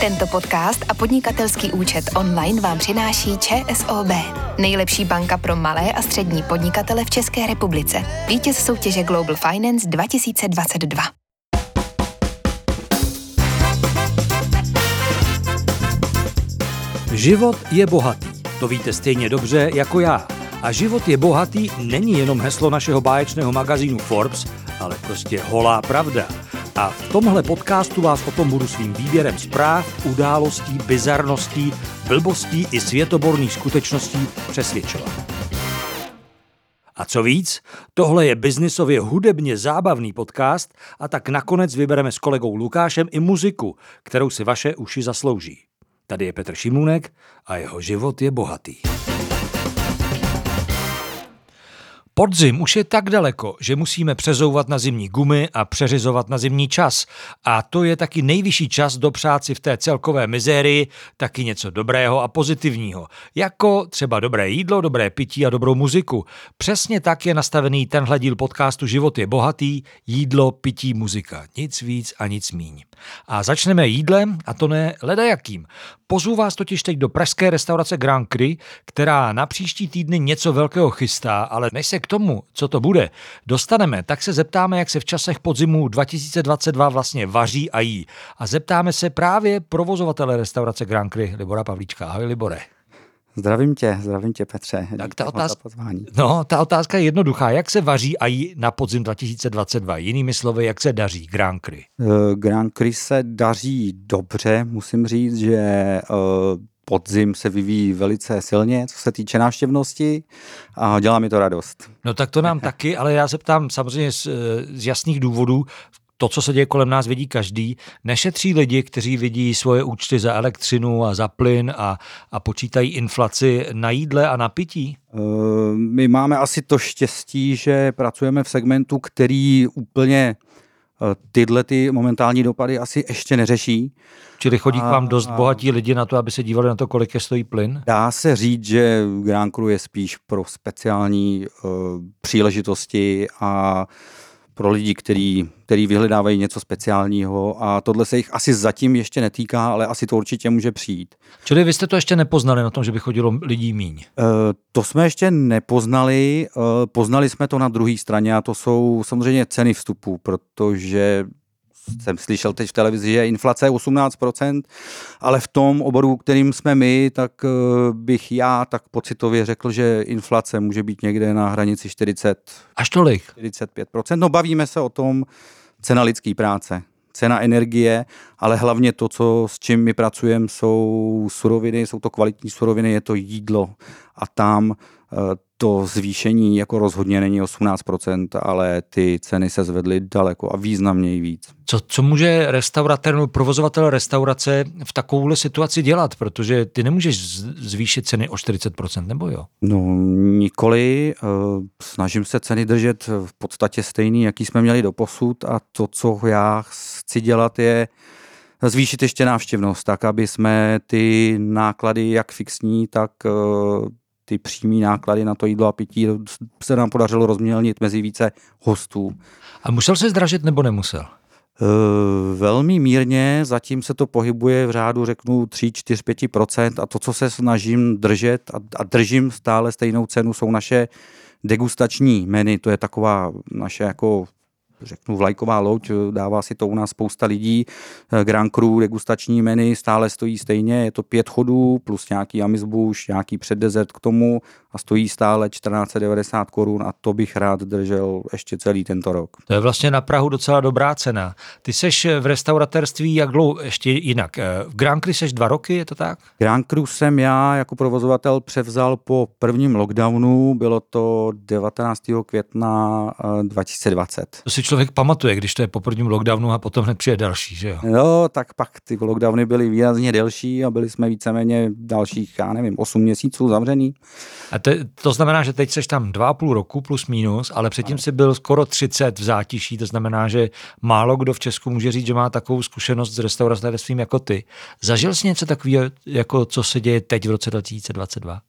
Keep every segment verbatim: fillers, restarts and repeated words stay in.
Tento podcast a podnikatelský účet online vám přináší ČSOB, nejlepší banka pro malé a střední podnikatele v České republice. Vítěz soutěže Global Finance dva tisíce dvacet dva. Život je bohatý, to víte stejně dobře jako já. A život je bohatý není jenom heslo našeho báječného magazínu Forbes, ale prostě holá pravda. A v tomhle podcastu vás o tom budu svým výběrem zpráv, událostí, bizarností, blbostí i světoborných skutečností přesvědčovat. A co víc, tohle je biznisově hudebně zábavný podcast a tak nakonec vybereme s kolegou Lukášem i muziku, kterou si vaše uši zaslouží. Tady je Petr Šimůnek a jeho život je bohatý. Podzim už je tak daleko, že musíme přezouvat na zimní gumy a přeřizovat na zimní čas. A to je taky nejvyšší čas dopřát si v té celkové mizérii taky něco dobrého a pozitivního. Jako třeba dobré jídlo, dobré pití a dobrou muziku. Přesně tak je nastavený tenhle díl podcastu Život je bohatý, jídlo, pití, muzika. Nic víc a nic míň. A začneme jídlem, a to ne ledajakým. Pozvu vás totiž teď do pražské restaurace Grand Cru, která na příští týdny něco velkého chystá, ale než se k tomu, co to bude, dostaneme, tak se zeptáme, jak se v časech podzimu dva tisíce dvacet dva vlastně vaří a jí. A zeptáme se právě provozovatele restaurace Grand Cru, Libora Pavlíčka. Ahoj, Libore. Zdravím tě, zdravím tě, Petře. Tak ta otázka, no, ta otázka je jednoduchá. Jak se vaří a jí na podzim dva tisíce dvacet dva? Jinými slovy, jak se daří Grand Cru? Uh, Grand Cru se daří dobře. Musím říct, že uh, podzim se vyvíjí velice silně, co se týče návštěvnosti, a dělá mi to radost. No tak to nám taky, ale já se ptám samozřejmě z, z jasných důvodů. To, co se děje kolem nás, vidí každý. Nešetří lidi, kteří vidí svoje účty za elektřinu a za plyn a, a počítají inflaci na jídle a na pití? My máme asi to štěstí, že pracujeme v segmentu, který úplně tyhle ty momentální dopady asi ještě neřeší. Čili chodí k vám dost bohatí lidi na to, aby se dívali na to, kolik je stojí plyn? Dá se říct, že Grand Cru je spíš pro speciální uh, příležitosti a pro lidi, který, který vyhledávají něco speciálního, a tohle se jich asi zatím ještě netýká, ale asi to určitě může přijít. Čili vy jste to ještě nepoznali na tom, že by chodilo lidí míň? E, to jsme ještě nepoznali, e, poznali jsme to na druhé straně, a to jsou samozřejmě ceny vstupu, protože jsem slyšel teď v televizi, že inflace je osmnáct procent, ale v tom oboru, kterým jsme my, tak bych já tak pocitově řekl, že inflace může být někde na hranici čtyřicet. Až tolik? čtyřicet pět procent. No bavíme se o tom, cena lidské práce, cena energie, ale hlavně to, co, s čím my pracujeme, jsou suroviny, jsou to kvalitní suroviny, je to jídlo, a tam to zvýšení jako rozhodně není osmnáct procent, ale ty ceny se zvedly daleko a významněji víc. Co, co může restauratér nebo provozovatel restaurace v takovouhle situaci dělat? Protože ty nemůžeš zvýšit ceny o čtyřicet procent, nebo jo? No nikoli. Snažím se ceny držet v podstatě stejný, jaký jsme měli doposud, a to, co já chci dělat, je zvýšit ještě návštěvnost, tak aby jsme ty náklady, jak fixní, tak ty přímý náklady na to jídlo a pití se nám podařilo rozmělnit mezi více hostů. A musel se zdražit, nebo nemusel? E, velmi mírně, zatím se to pohybuje v řádu, řeknu, tři, čtyři, pět procent, a to, co se snažím držet a, a držím stále stejnou cenu, jsou naše degustační menu, to je taková naše jako, řeknu, vlajková loď, dává si to u nás spousta lidí. Grand Cru degustační menu stále stojí stejně, je to pět chodů plus nějaký amizbuš, nějaký předdezert k tomu, a stojí stále čtrnáct devadesát korun, a to bych rád držel ještě celý tento rok. To je vlastně na Prahu docela dobrá cena. Ty seš v restauratérství jak dlouho, ještě jinak, v Grand Cru seš dva roky, je to tak? Grand Cru jsem já jako provozovatel převzal po prvním lockdownu, bylo to devatenáctého května dva tisíce dvacet. To si člověk pamatuje, když to je po prvním lockdownu a potom hned přijde další, že jo? No, tak pak ty lockdowny byly výrazně delší a byli jsme víceméně dalších, já nevím, osm měsíců zavřený. A to, to znamená, že teď seš tam dva a půl roku plus minus, ale předtím si byl skoro třicet v zátiší, to znamená, že málo kdo v Česku může říct, že má takovou zkušenost s restauratérským jako ty. Zažil jsi něco takového, jako co se děje teď v roce dva tisíce dvacet dva?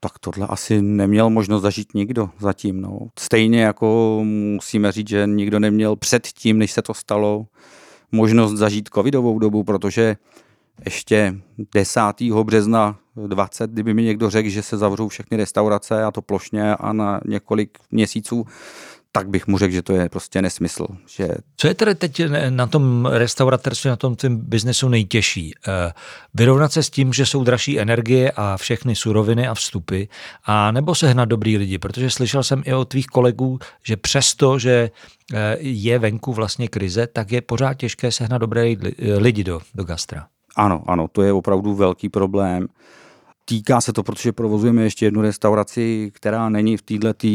Tak tohle asi neměl možnost zažít nikdo zatím. No. Stejně jako musíme říct, že nikdo neměl předtím, než se to stalo, možnost zažít covidovou dobu, protože ještě desátého března dvacet, kdyby mi někdo řekl, že se zavřou všechny restaurace a to plošně a na několik měsíců, tak bych mu řekl, že to je prostě nesmysl. Že... Co je tedy teď na tom restauratérství, na tom tvém biznesu nejtěžší? Vyrovnat se s tím, že jsou dražší energie a všechny suroviny a vstupy, a nebo sehnat dobrý lidi? Protože slyšel jsem i od tvých kolegů, že přesto, že je venku vlastně krize, tak je pořád těžké sehnat dobré lidi do, do gastra. Ano, ano, to je opravdu velký problém. Týká se to, protože provozujeme ještě jednu restauraci, která není v této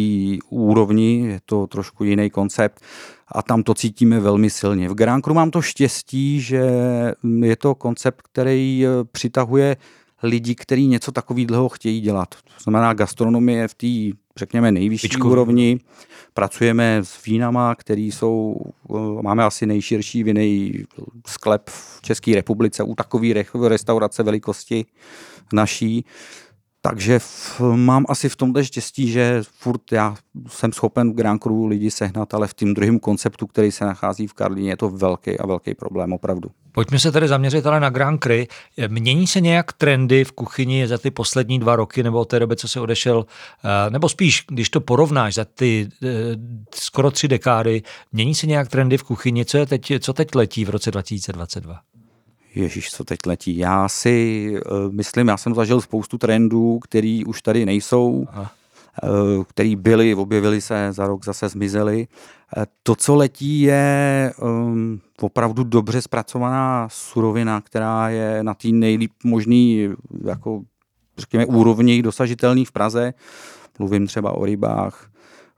úrovni, je to trošku jiný koncept a tam to cítíme velmi silně. V Grand Cru mám to štěstí, že je to koncept, který přitahuje lidi, kteří něco takového chtějí dělat. To znamená, gastronomie v té, řekněme, nejvyšší Pičku. úrovni. Pracujeme s vínama, které jsou, máme asi nejširší vinný sklep v České republice u takové restaurace velikosti naší. Takže v, mám asi v tomhle štěstí, že furt já jsem schopen v Grand Cru lidi sehnat, ale v tím druhém konceptu, který se nachází v Karlíně, je to velký a velký problém opravdu. Pojďme se tedy zaměřit ale na Grand Cru. Mění se nějak trendy v kuchyni za ty poslední dva roky nebo od té doby, co se odešel, nebo spíš, když to porovnáš za ty skoro tři dekády, mění se nějak trendy v kuchyni? Co je teď, co teď letí v roce dva tisíce dvacet dva? Ježíš, co teď letí. Já si uh, myslím, já jsem zažil spoustu trendů, které už tady nejsou, uh, které byly, objevily se, za rok zase zmizely. Uh, to, co letí, je um, opravdu dobře zpracovaná surovina, která je na té nejlíp možný, jako, řekněme, úrovni dosažitelný v Praze. Mluvím třeba o rybách,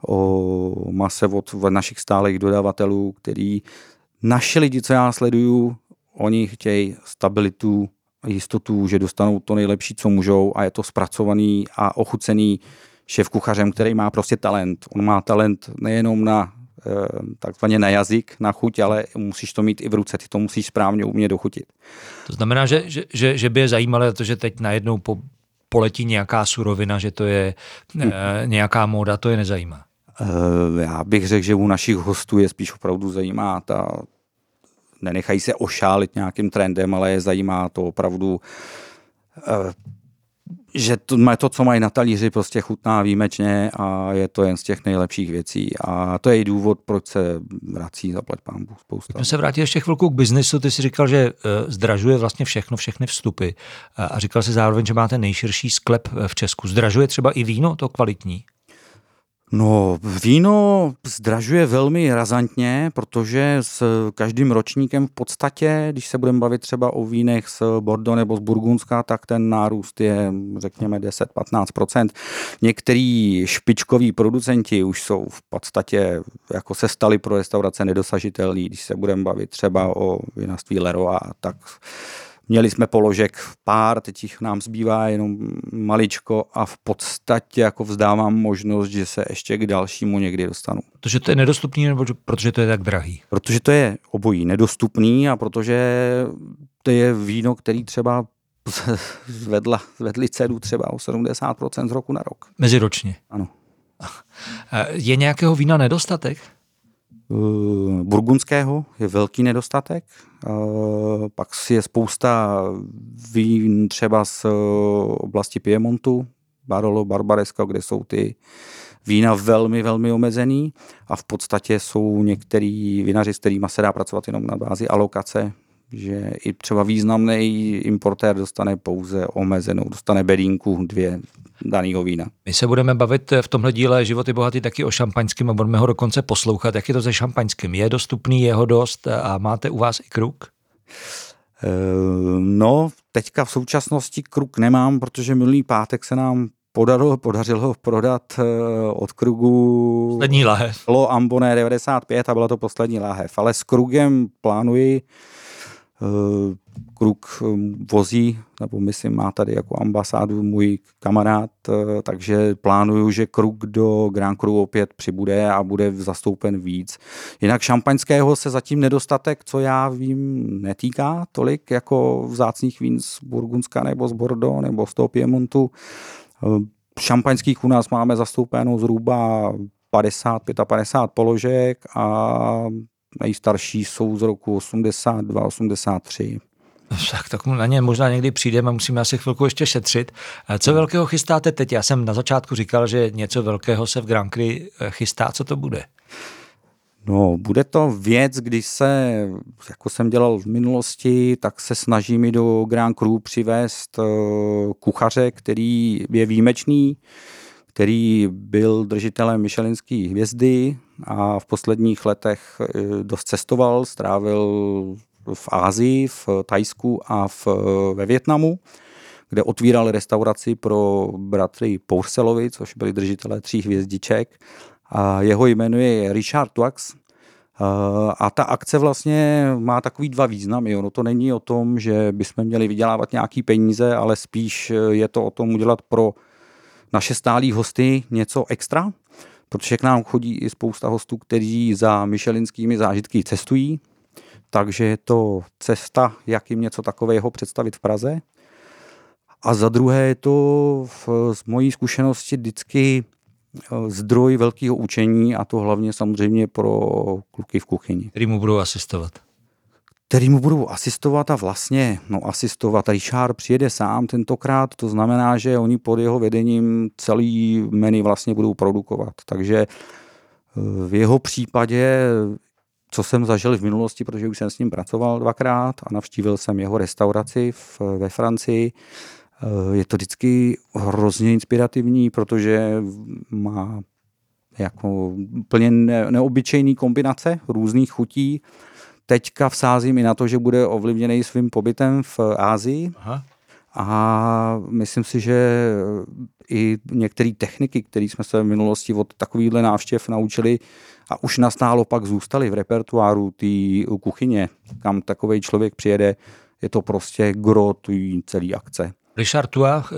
o mase od našich stálých dodavatelů, který naši lidi, co já sleduju, oni chtějí stabilitu, jistotu, že dostanou to nejlepší, co můžou, a je to zpracovaný a ochucený šéfkuchařem, který má prostě talent. On má talent nejenom na takzvaně na jazyk, na chuť, ale musíš to mít i v ruce, ty to musíš správně umět dochutit. To znamená, že, že, že, že by je zajímalo to, že teď najednou po, poletí nějaká surovina, že to je hmm. e, nějaká móda, to je nezajímá. E, já bych řekl, že u našich hostů je spíš opravdu zajímá ta nenechají se ošálit nějakým trendem, ale je zajímá to opravdu, že to, co mají na talíři, prostě chutná výjimečně a je to jen z těch nejlepších věcí. A to je i důvod, proč se vrací zaplať pánbů spousta. Když se vrátí ještě chvilku k biznisu, ty jsi říkal, že zdražuje vlastně všechno, všechny vstupy. A říkal jsi zároveň, že máte nejširší sklep v Česku. Zdražuje třeba i víno, to kvalitní? No, víno zdražuje velmi razantně, protože s každým ročníkem v podstatě, když se budeme bavit třeba o vínech z Bordeaux nebo z Burgundska, tak ten nárůst je, řekněme, deset až patnáct procent. Některý špičkoví producenti už jsou v podstatě, jako se stali pro restaurace nedosažitelní. Když se budeme bavit třeba o vinařství Leroy, tak měli jsme položek pár, teď jich nám zbývá jenom maličko a v podstatě jako vzdávám možnost, že se ještě k dalšímu někdy dostanu. Protože to je nedostupný, nebo protože to je tak drahý? Protože to je obojí nedostupný a protože to je víno, který třeba zvedla, zvedli cenu třeba o sedmdesát procent z roku na rok. Meziročně? Ano. Je nějakého vína nedostatek? Burgundského je velký nedostatek, pak je spousta vín třeba z oblasti Piemontu, Barolo, Barbaresco, kde jsou ty vína velmi, velmi omezený a v podstatě jsou některý vinaři, s kterými se dá pracovat jenom na bázi alokace, že i třeba významný importér dostane pouze omezenou, dostane bedínku dvě daného vína. My se budeme bavit v tomhle díle Život je bohatý taky o šampaňském a budeme ho dokonce poslouchat. Jak je to se šampaňským? Je dostupný, je ho dost a máte u vás i Krug? E, no, teďka v současnosti Krug nemám, protože minulý pátek se nám podařilo, podařilo ho prodat od Krugu poslední láhev. Lo Ambonné devadesát pět a byla to poslední láhev, ale s Krugem plánuji. Krug vozí, nebo myslím, má tady jako ambasádu můj kamarád, takže plánuju, že Krug do Grand Cru opět přibude a bude zastoupen víc. Jinak šampaňského se zatím nedostatek, co já vím, netýká tolik jako vzácných vín z Burgundska nebo z Bordeaux nebo z toho Piemontu. Šampaňských u nás máme zastoupenou zhruba padesát, padesát pět položek a nejstarší jsou z roku osmdesát dva, osmdesát tři. Tak, tak na ně možná někdy přijdeme, musíme asi chvilku ještě šetřit. Co velkého chystáte teď? Já jsem na začátku říkal, že něco velkého se v Grand Cru chystá. Co to bude? No, bude to věc, když se, jako jsem dělal v minulosti, tak se snažím i do Grand Cru přivést kuchaře, který je výjimečný, který byl držitelem michelinské hvězdy a v posledních letech dost cestoval, strávil v Asii, v Thajsku a v, ve Vietnamu, kde otvíral restauraci pro bratry Pourselovi, což byli držitelé tří hvězdiček. A jeho jméno je Richard Tuax. A ta akce vlastně má takový dva významy. Ono to není o tom, že bychom měli vydělávat nějaký peníze, ale spíš je to o tom udělat pro naše stálí hosty něco extra, protože k nám chodí i spousta hostů, kteří za michelinskými zážitky cestují. Takže je to cesta, jak jim něco takového představit v Praze. A za druhé je to z mojí zkušenosti vždycky zdroj velkého učení, a to hlavně samozřejmě pro kluky v kuchyni. Který mu budou asistovat. Který mu budou asistovat a vlastně, no asistovat. Richard přijede sám tentokrát, to znamená, že oni pod jeho vedením celý menu vlastně budou produkovat. Takže v jeho případě, co jsem zažil v minulosti, protože už jsem s ním pracoval dvakrát a navštívil jsem jeho restauraci v, ve Francii, je to vždycky hrozně inspirativní, protože má jako plně neobyčejný kombinace různých chutí. Teďka vsázím i na to, že bude ovlivněný svým pobytem v Asii. Aha. A myslím si, že i některé techniky, které jsme se v minulosti od takovýchhle návštěv naučili a už nastálo pak zůstaly v repertoáru té kuchyně, kam takovej člověk přijede, je to prostě gro tý celý akce. Richard Tuax,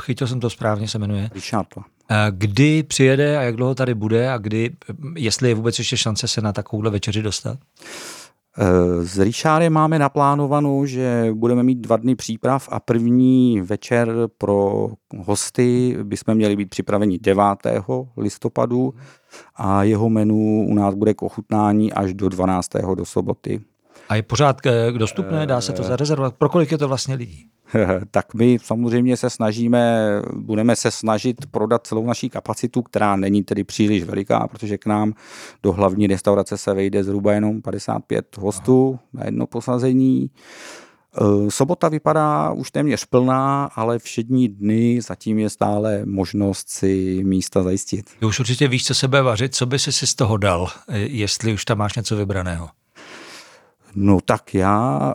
chytil jsem to správně, se jmenuje. Richard Tuax. Kdy přijede a jak dlouho tady bude a kdy, jestli je vůbec ještě šance se na takovouhle večeři dostat? S Richardem máme naplánovanou, že budeme mít dva dny příprav a první večer pro hosty bychom měli být připraveni devátého listopadu a jeho menu u nás bude k ochutnání až do dvanáctého do soboty. A je pořád dostupné, dá se to zarezervovat. Pro kolik je to vlastně lidí? Tak my samozřejmě se snažíme, budeme se snažit prodat celou naší kapacitu, která není tedy příliš veliká, protože k nám do hlavní restaurace se vejde zhruba jenom padesát pět hostů na jedno posazení. Sobota vypadá už téměř plná, ale všední dny zatím je stále možnost si místa zajistit. Ty už určitě víš, co sebe vařit, co by jsi si z toho dal, jestli už tam máš něco vybraného? No tak já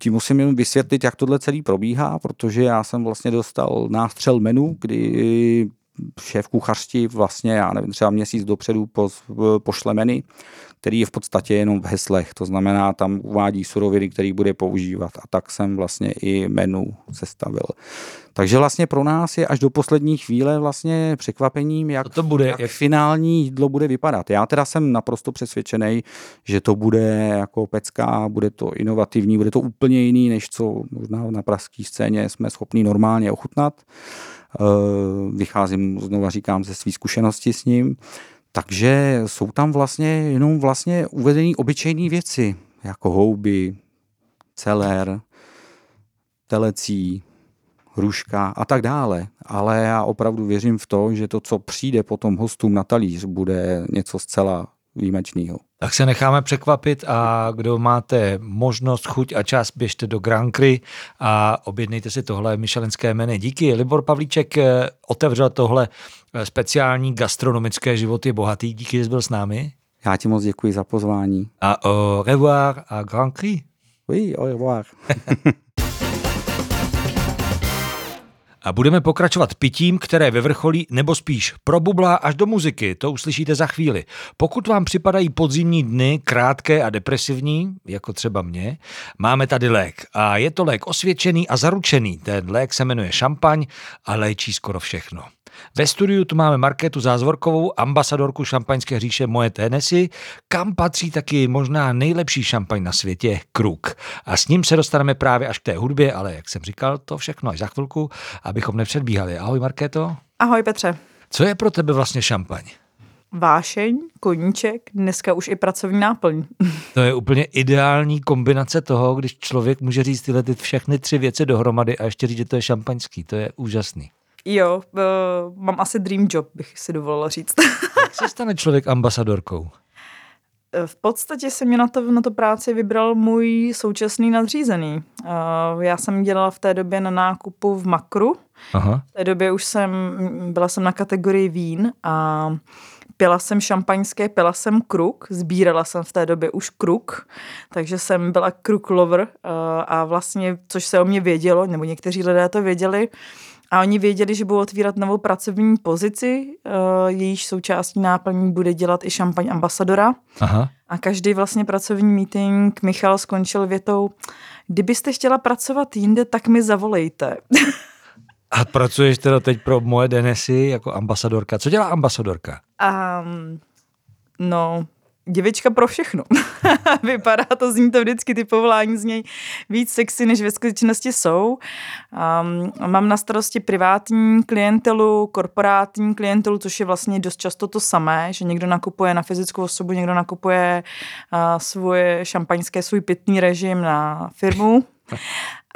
ti musím jen vysvětlit, jak tohle celý probíhá, protože já jsem vlastně dostal nástřel menu, kdy šéf kuchařti vlastně, já nevím, třeba měsíc dopředu pošle menu, který je v podstatě jenom v heslech, to znamená, tam uvádí suroviny, který bude používat a tak jsem vlastně i menu sestavil. Takže vlastně pro nás je až do poslední chvíle vlastně překvapením, jak to bude, jak, jak finální jídlo bude vypadat. Já teda jsem naprosto přesvědčený, že to bude jako pecka, bude to inovativní, bude to úplně jiný, než co možná na pražské scéně jsme schopni normálně ochutnat. Vycházím, znova říkám, ze svý zkušenosti s ním. Takže jsou tam vlastně jenom vlastně uvedené obyčejné věci, jako houby, celer, telecí, hruška a tak dále. Ale já opravdu věřím v to, že to, co přijde potom hostům na talíř, bude něco zcela výjimečného. Tak se necháme překvapit a kdo máte možnost, chuť a čas, běžte do Grand Cru a objednejte si tohle michelinské menu. Díky. Libor Pavlíček otevřel tohle speciální gastronomické život je bohatý. Díky, že jsi byl s námi. Já ti moc děkuji za pozvání. A au revoir a Grand Cru. Oui, au revoir. A budeme pokračovat pitím, které vyvrcholí nebo spíš probublá až do muziky, to uslyšíte za chvíli. Pokud vám připadají podzimní dny krátké a depresivní, jako třeba mě, máme tady lék. A je to lék osvědčený a zaručený. Ten lék se jmenuje šampaň a léčí skoro všechno. Ve studiu tu máme Markétu Zázvorkovou, ambasadorku šampaňské říše Moët Hennessy, kam patří taky možná nejlepší šampaň na světě, Krug. A s ním se dostaneme právě až k té hudbě, ale jak jsem říkal, to všechno až za chvilku, abychom nepředbíhali. Ahoj Markéto. Ahoj Petře. Co je pro tebe vlastně šampaň? vášeň, koníček, dneska už i pracovní náplň. To je úplně ideální kombinace toho, když člověk může říct tyhle ty všechny tři věci dohromady a ještě říct, že to je šampaňský. To je úžasný. Jo, uh, mám asi dream job, bych si dovolila říct. Jak se stane člověk ambasadorkou? V podstatě se mě na to, na to práci vybral můj současný nadřízený. Uh, já jsem dělala v té době na nákupu v Makru. Aha. V té době už jsem, byla jsem na kategorii vín a pila jsem šampaňské, pila jsem Krug, sbírala jsem v té době už Krug, takže jsem byla Krug lover uh, a vlastně, což se o mě vědělo, nebo někteří lidé to věděli, a oni věděli, že budou otvírat novou pracovní pozici, jejíž součástí náplní bude dělat i šampaň ambasadora. Aha. A každý vlastně pracovní meeting Michal skončil větou, kdybyste chtěla pracovat jinde, tak mi zavolejte. A pracuješ teda teď pro Moët Hennessy jako ambasadorka. Co dělá ambasadorka? Um, no... Děvečka pro všechno. Vypadá to, zní to vždycky, ty povolání z něj víc sexy, než ve skutečnosti jsou. Um, mám na starosti privátní klientelu, korporátní klientelu, což je vlastně dost často to samé, že někdo nakupuje na fyzickou osobu, někdo nakupuje uh, svoje šampaňské, svůj pitný režim na firmu.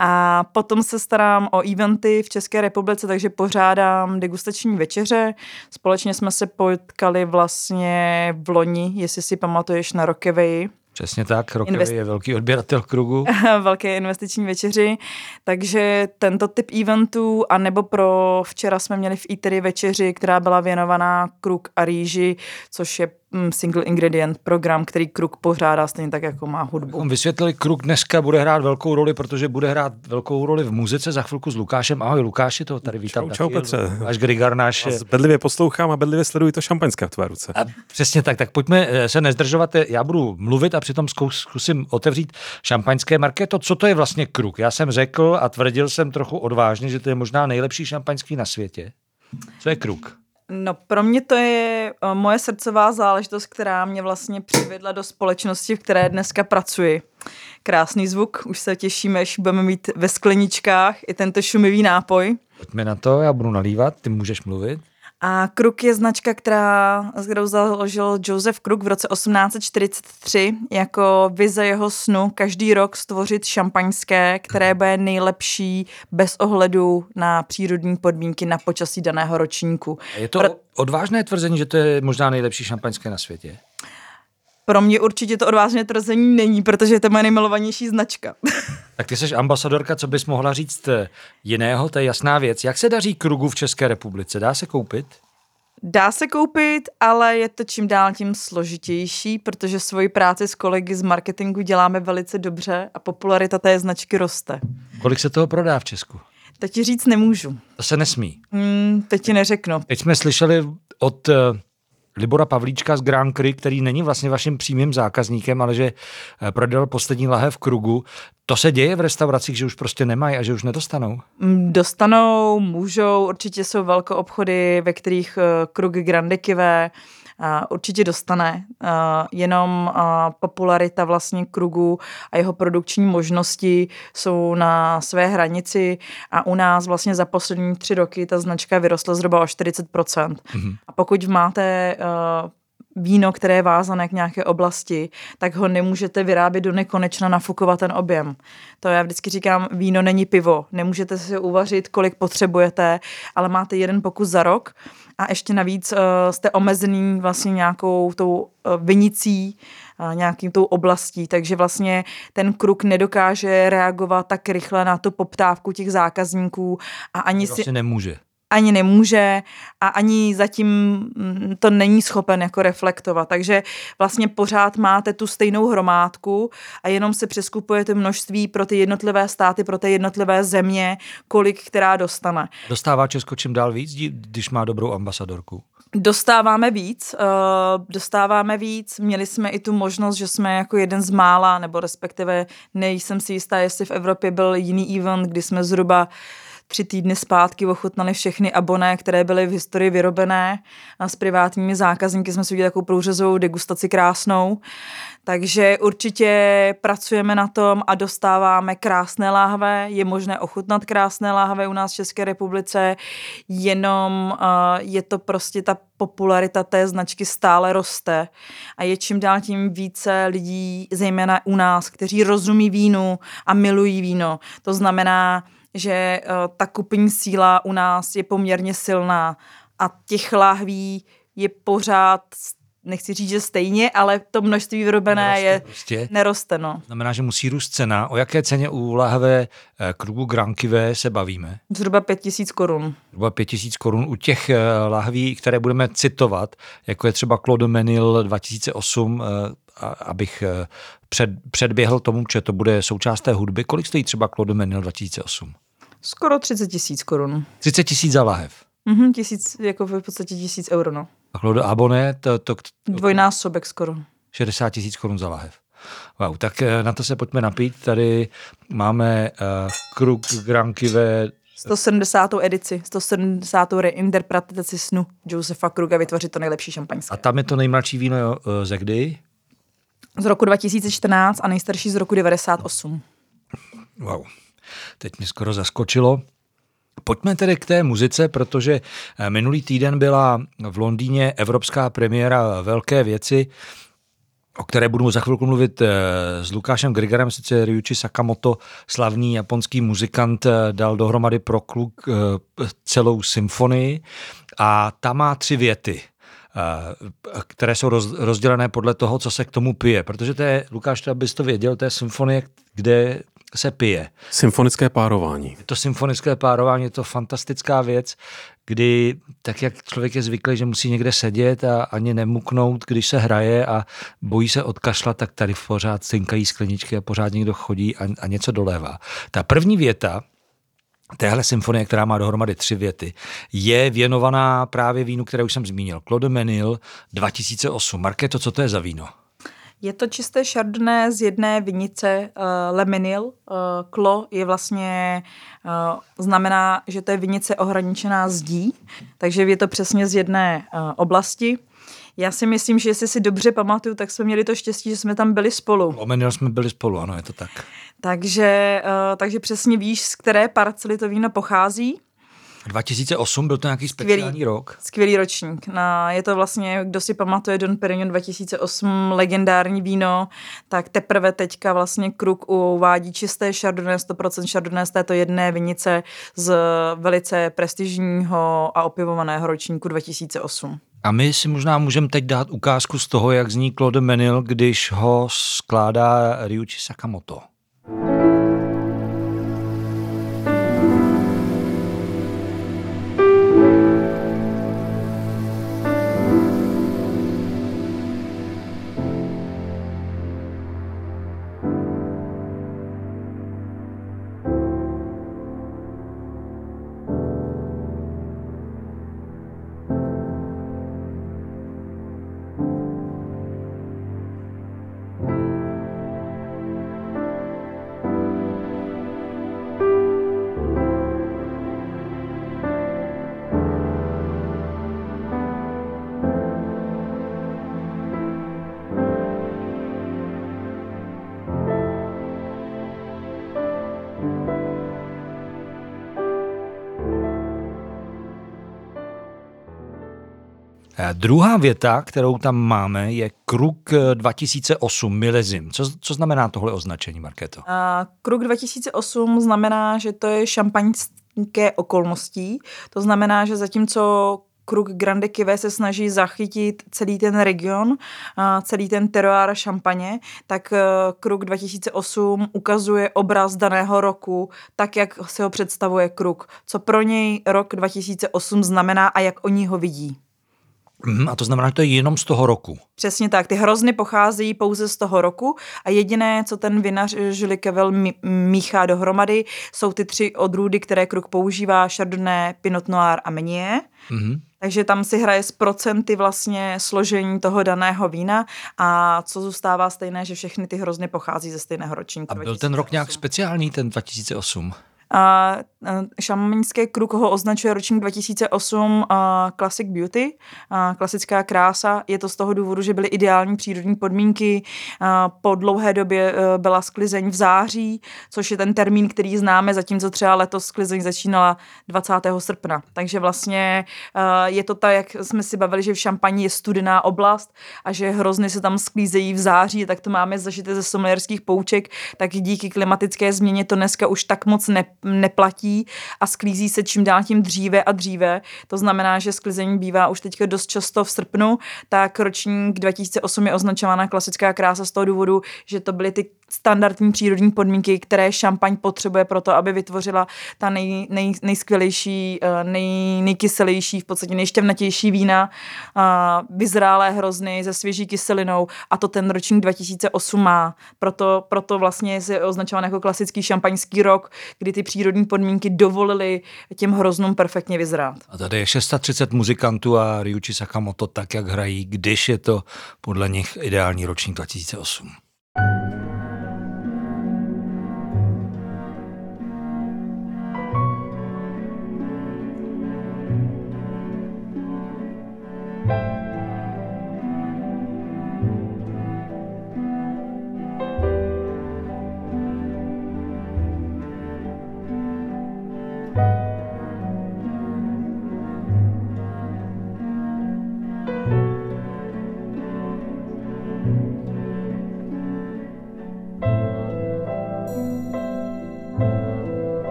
A potom se starám o eventy v České republice, takže pořádám degustační večeře. Společně jsme se potkali vlastně v loni, jestli si pamatuješ, na Rokeveji. Přesně tak, Rokeveji Investi- je velký odběratel Krugu. Velké investiční večeři, takže tento typ eventů, anebo pro včera jsme měli v Eatery večeři, která byla věnovaná Krug a rýži, což je single ingredient program, který Krug pořádá stejně tak, jako má hudbu. On vysvětlil, Krug dneska bude hrát velkou roli, protože bude hrát velkou roli v muzice za chvilku s Lukášem. Ahoj Lukáši, toho tady vítám. Čau, čau Petře. Až Grigar náš. A bedlivě poslouchám a bedlivě sleduji to šampaňské v tvé ruce. A přesně tak, tak pojďme se nezdržovat. Já budu mluvit a přitom zkusím otevřít šampaňské. Markéto, co to je vlastně Krug? Já jsem řekl a tvrdil jsem trochu odvážně, že to je možná nejlepší šampaňský na světě. Co je Krug? No pro mě to je moje srdcová záležitost, která mě vlastně přivedla do společnosti, v které dneska pracuji. Krásný zvuk, už se těšíme, až budeme mít ve skleničkách i tento šumivý nápoj. Pojďme na to, já budu nalívat, ty můžeš mluvit. A Krug je značka, která, kterou založil Joseph Krug v roce osmnáct set čtyřicet tři jako vize jeho snu každý rok stvořit šampaňské, které bude nejlepší bez ohledu na přírodní podmínky, na počasí daného ročníku. Je to odvážné tvrzení, že to je možná nejlepší šampaňské na světě? Pro mě určitě to odvážné tvrzení není, protože je to moje nejmilovanější značka. Tak ty jsi ambasadorka, co bys mohla říct jiného, to je jasná věc. Jak se daří Krugu v České republice? Dá se koupit? Dá se koupit, ale je to čím dál tím složitější, protože svoji práci s kolegy z marketingu děláme velice dobře a popularita té značky roste. Kolik se toho prodá v Česku? Teď ti říct nemůžu. To se nesmí. Hmm, teď ti neřeknu. Teď jsme slyšeli od Libora Pavlíčka z Grand Cru, který není vlastně vaším přímým zákazníkem, ale že prodal poslední lahev Krugu. To se děje v restauracích, že už prostě nemají a že už nedostanou? Dostanou, můžou, určitě jsou velké obchody, ve kterých Krug grandikivé určitě dostane. Jenom popularita vlastně Krugu a jeho produkční možnosti jsou na své hranici a u nás vlastně za poslední tři roky ta značka vyrostla zhruba o čtyřicet procent. Mm-hmm. A pokud máte víno, které je vázané k nějaké oblasti, tak ho nemůžete vyrábět do nekonečna, nafukovat ten objem. To já vždycky říkám, víno není pivo. Nemůžete si uvařit, kolik potřebujete, ale máte jeden pokus za rok a ještě navíc uh, jste omezený vlastně nějakou tou uh, vinicí, uh, nějakým tou oblastí, takže vlastně ten Krug nedokáže reagovat tak rychle na tu poptávku těch zákazníků a ani vlastně si... nemůže. Ani nemůže a ani zatím to není schopen jako reflektovat. Takže vlastně pořád máte tu stejnou hromádku a jenom se přeskupuje to množství pro ty jednotlivé státy, pro ty jednotlivé země, kolik která dostane. Dostává Česko čím dál víc, když má dobrou ambasadorku? Dostáváme víc, dostáváme víc, měli jsme i tu možnost, že jsme jako jeden z mála, nebo respektive nejsem si jistá, jestli v Evropě byl jiný event, kdy jsme zhruba tři týdny zpátky ochutnali všechny aboné, které byly v historii vyrobené a s privátními zákazníky jsme si udělali takovou průřezovou degustaci krásnou. Takže určitě pracujeme na tom a dostáváme krásné láhve. Je možné ochutnat krásné láhve u nás v České republice, jenom je to prostě ta popularita té značky stále roste a je čím dál tím více lidí, zejména u nás, kteří rozumí vínu a milují víno. To znamená, že ta kupní síla u nás je poměrně silná a těch láhví je pořád, nechci říct, že stejně, ale to množství vyrobené neroste, je prostě. neroste. No. Znamená, že musí růst cena. O jaké ceně u lahve Krugu Grand Cuvée se bavíme? Zhruba pět tisíc korun. Zhruba pět tisíc korun u těch lahví, které budeme citovat, jako je třeba Clos du Mesnil dva tisíce osm, abych před, předběhl tomu, že to bude součást té hudby. Kolik stojí třeba Clos du Mesnil dva tisíce osm? Skoro třicet tisíc korun. třicet tisíc za lahev? Mhm, tisíc, jako v podstatě tisíc euro, no. A Claude Abonné, to, to, to... Dvojnásobek skoro. šedesát tisíc korun za lahev. Wow, tak na to se pojďme napít. Tady máme uh, Krug Grand Cuvée. sto sedmdesátou edici, sto sedmdesátou reinterpretaci snu Josepha Kruga vytvořit to nejlepší šampaňské. A tam je to nejmladší víno uh, ze kdy? Z roku dva tisíce čtrnáct a nejstarší z roku devadesát osm. Wow, teď mě skoro zaskočilo. Pojďme tedy k té muzice, protože minulý týden byla v Londýně evropská premiéra Velké věci, o které budu za chvilku mluvit s Lukášem Grigarem, sice Ryuichi Sakamoto, slavný japonský muzikant, dal dohromady pro kluk celou symfonii a ta má tři věty, které jsou rozdělené podle toho, co se k tomu pije. Protože to je, Lukáš, to, abys to věděl, to je symfonie, kde se pije. Symfonické párování. To symfonické párování je to fantastická věc, kdy tak, jak člověk je zvyklý, že musí někde sedět a ani nemuknout, když se hraje a bojí se odkašlat, tak tady pořád cinkají skleničky a pořád někdo chodí a, a něco dolévá. Ta první věta téhle symfonie, která má dohromady tři věty, je věnovaná právě vínu, které už jsem zmínil. Clos du Mesnil dva tisíce osm. Markéto, co to je za víno? Je to čisté chardonnay z jedné vinice uh, Le Mesnil. Uh, Clos je vlastně, uh, znamená, že to je vinice ohraničená zdí, takže je to přesně z jedné uh, oblasti. Já si myslím, že jestli si dobře pamatuju, tak jsme měli to štěstí, že jsme tam byli spolu. Le Mesnil jsme byli spolu, ano, je to tak. Takže, uh, takže přesně víš, z které parcely to víno pochází. dva tisíce osm, byl to nějaký speciální skvělý, rok. Skvělý ročník. No, je to vlastně, kdo si pamatuje Don Perignon dva tisíce osm, legendární víno, tak teprve teďka vlastně Krug uvádí čisté chardonnay, sto procent chardonnay z této jedné vinice z velice prestižního a opivovaného ročníku dva tisíce osm. A my si možná můžeme teď dát ukázku z toho, jak zní Clos du Mesnil, když ho skládá Ryuichi Sakamoto. Druhá věta, kterou tam máme, je Krug dva tisíce osm milezim. Co, co znamená tohle označení, Markéto? Uh, Krug dva tisíce osm znamená, že to je šampaňské okolností. To znamená, že zatímco Krug Grand Cuvée se snaží zachytit celý ten region, celý ten terroir šampaně, tak Krug dva tisíce osm ukazuje obraz daného roku, tak, jak se ho představuje Krug. Co pro něj rok dva tisíce osm znamená a jak oni ho vidí. A to znamená, že to je jenom z toho roku. Přesně tak. Ty hrozny pocházejí pouze z toho roku a jediné, co ten vinař Jules Kevel míchá dohromady, jsou ty tři odrůdy, které Krug používá, Chardonnay, Pinot Noir a Meunier. Mm-hmm. Takže tam si hraje s procenty vlastně složení toho daného vína a co zůstává stejné, že všechny ty hrozny pochází ze stejného ročníku. A byl dva tisíce osm. Ten rok nějak speciální, ten dva tisíce osm? A šamanský Krug ho označuje ročník dva tisíce osm a Classic Beauty, a klasická krása. Je to z toho důvodu, že byly ideální přírodní podmínky. A po dlouhé době byla sklizeň v září, což je ten termín, který známe, zatímco třeba letos sklizeň začínala dvacátého srpna. Takže vlastně je to tak, jak jsme si bavili, že v Šampani je studená oblast a že hrozny se tam sklízejí v září, tak to máme zažité ze sommelierských pouček, tak díky klimatické změně to dneska už tak moc ne, neplatí a sklízí se čím dál tím dříve a dříve. To znamená, že sklizení bývá už teďka dost často v srpnu, tak ročník dva tisíce osm je označována klasická krása z toho důvodu, že to byly ty standardní přírodní podmínky, které Šampaň potřebuje pro to, aby vytvořila ta nej, nej, nejskvělejší, nej, nejkyselější, v podstatě nejšťavnatější vína, vyzrálé hrozny se svěží kyselinou a to ten ročník dva tisíce osm má. Proto, proto vlastně je označován jako klasický šampaňský rok, kdy ty přírodní podmínky dovolily těm hroznům perfektně vyzrát. A tady je šest set třicet muzikantů a Ryuichi Sakamoto tak, jak hrají, když je to podle nich ideální ročník dva tisíce osm.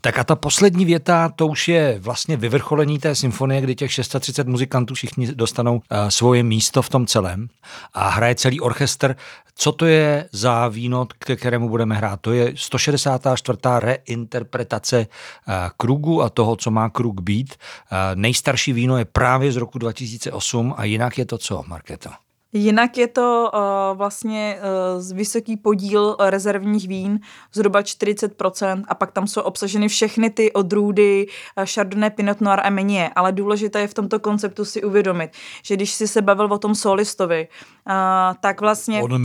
Tak a ta poslední věta, to už je vlastně vyvrcholení té symfonie, kdy těch šest set třicet muzikantů všichni dostanou svoje místo v tom celém a hraje celý orchestr. Co to je za víno, k kterému budeme hrát? To je sto šedesátá čtvrtá reinterpretace Krugu a toho, co má Krug být. Nejstarší víno je právě z roku dva tisíce osm a jinak je to co, Markéto? Jinak je to uh, vlastně uh, vysoký podíl rezervních vín, zhruba čtyřicet procent a pak tam jsou obsaženy všechny ty odrůdy uh, Chardonnay, Pinot Noir a Meunier, ale důležité je v tomto konceptu si uvědomit, že když jsi se bavil o tom solistovi, uh, tak vlastně... Clos du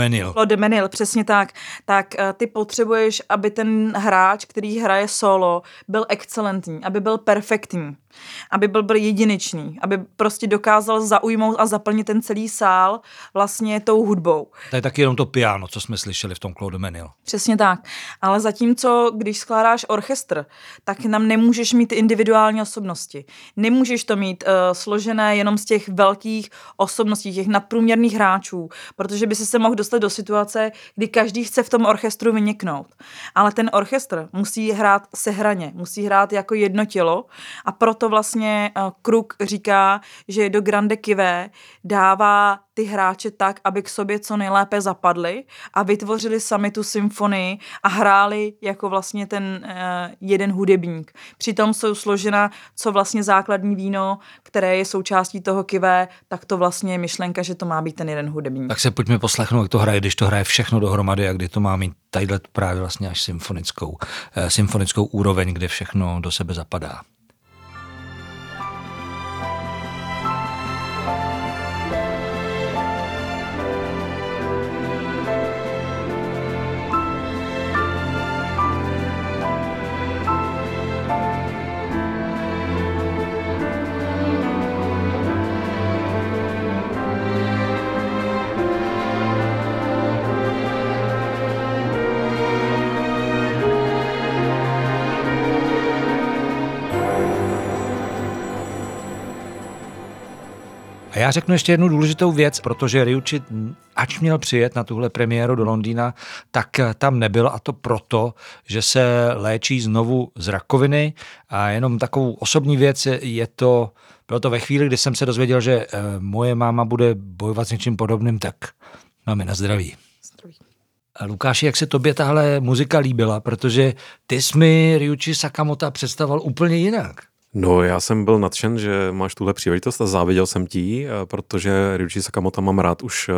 Mesnil. Přesně tak. Tak uh, ty potřebuješ, aby ten hráč, který hraje solo, byl excelentní, aby byl perfektní, aby byl, byl jedinečný, aby prostě dokázal zaujmout a zaplnit ten celý sál vlastně tou hudbou. To je taky jenom to piano, co jsme slyšeli v tom Clos du Mesnil. Přesně tak. Ale zatímco, když skládáš orchestr, tak nám nemůžeš mít individuální osobnosti. Nemůžeš to mít uh, složené jenom z těch velkých osobností, těch nadprůměrných hráčů, protože by si se mohl dostat do situace, kdy každý chce v tom orchestru vyniknout. Ale ten orchestr musí hrát sehraně, musí hrát jako jedno tělo a proto vlastně uh, Krug říká, že do Grande Cuvée dává ty hráče tak, aby k sobě co nejlépe zapadli a vytvořili sami tu symfonii a hráli jako vlastně ten uh, jeden hudebník. Přitom jsou složena co vlastně základní víno, které je součástí toho kivé, tak to vlastně je myšlenka, že to má být ten jeden hudebník. Tak se pojďme poslechnout, jak to hraje, když to hraje všechno dohromady a kdy to má mít tadyhle právě vlastně až symfonickou, uh, symfonickou úroveň, kde všechno do sebe zapadá. Já řeknu ještě jednu důležitou věc, protože Ryuichi, ač měl přijet na tuhle premiéru do Londýna, tak tam nebyl a to proto, že se léčí znovu z rakoviny a jenom takovou osobní věc je to, bylo to ve chvíli, kdy jsem se dozvěděl, že moje máma bude bojovat s něčím podobným, tak máme na zdraví. Zdraví. Lukáši, jak se tobě tahle muzika líbila, protože ty jsi mi Ryuichi Sakamoto představoval úplně jinak. No, já jsem byl nadšen, že máš tuhle příležitost a záviděl jsem ti, protože Ryuichi Sakamoto mám rád už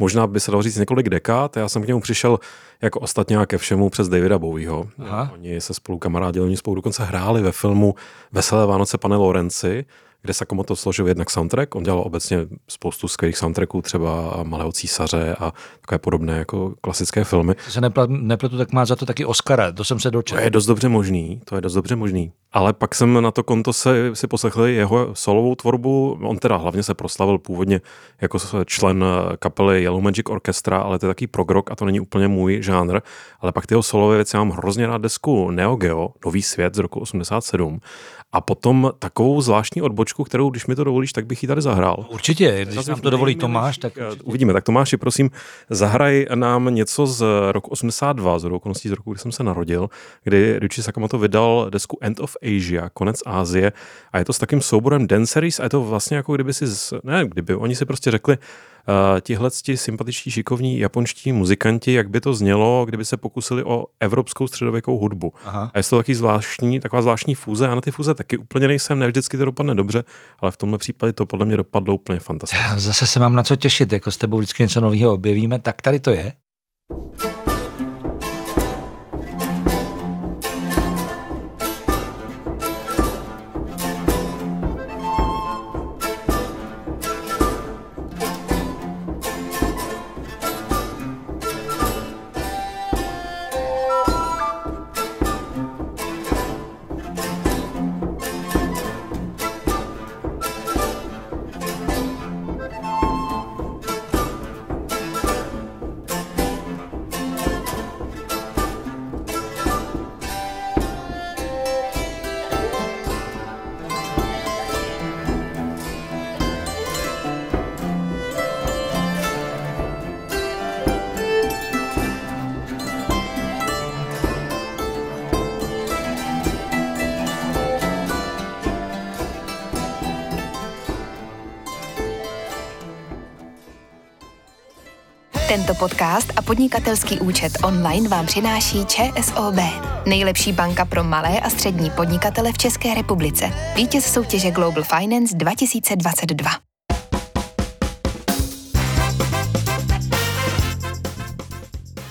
možná by se dalo říct několik dekád. Já jsem k němu přišel jako ostatně ke všemu přes Davida Bowieho. Oni se spolu kamarádili, oni spolu dokonce hráli ve filmu Veselé Vánoce pane Lorenci, kde Sakamoto složil jednak soundtrack. On dělal obecně spoustu skvělých soundtracků, třeba Malého císaře a takové podobné jako klasické filmy. Se nepletu, tak má za to taky Oscara, to jsem se dočetl. To je dost dobře možný, to je dost dobře možný. Ale pak jsem na to konto se, si poslechl jeho solovou tvorbu. On teda hlavně se proslavil původně jako člen kapely Yellow Magic Orchestra, ale to je taky prog rock a to není úplně můj žánr. Ale pak ty jeho solové věci, já mám hrozně rád desku Neo Geo, Nový svět z roku osmdesát sedm. A potom takovou zvláštní odbočku, kterou, když mi to dovolíš, tak bych ji tady zahrál. Určitě, když nám to dovolí Tomáš, tak určitě. Uvidíme. Tak Tomáši, prosím, zahraj nám něco z roku osmdesát dva, z okolností z roku, kdy jsem se narodil, kdy Ryuichi Sakamoto vydal desku End of Asia, konec Asie, a je to s takým souborem Danceries a je to vlastně jako kdyby si, z, ne, kdyby, oni si prostě řekli, Uh, tihleti sympatičtí, šikovní japonští muzikanti, jak by to znělo, kdyby se pokusili o evropskou středověkou hudbu. Aha. A je to taky zvláštní, taková zvláštní fúze. Já na ty fúze taky úplně nejsem, ne vždycky to dopadne dobře, ale v tomhle případě to podle mě dopadlo úplně fantasticky. Zase se mám na co těšit, jako s tebou vždycky něco nového objevíme, tak tady to je. Tento podcast a podnikatelský účet online vám přináší ČSOB, nejlepší banka pro malé a střední podnikatele v České republice. Vítěz soutěže Global Finance dva tisíce dvacet dva.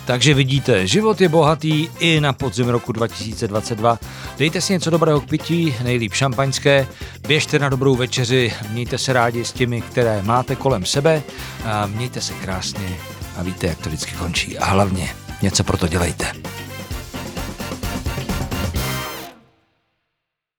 Takže vidíte, život je bohatý i na podzim roku dva tisíce dvacet dva. Dejte si něco dobrého k pití, nejlíp šampaňské, běžte na dobrou večeři, mějte se rádi s těmi, které máte kolem sebe a mějte se krásně. A víte, jak to vždycky končí. A hlavně něco pro to dělejte.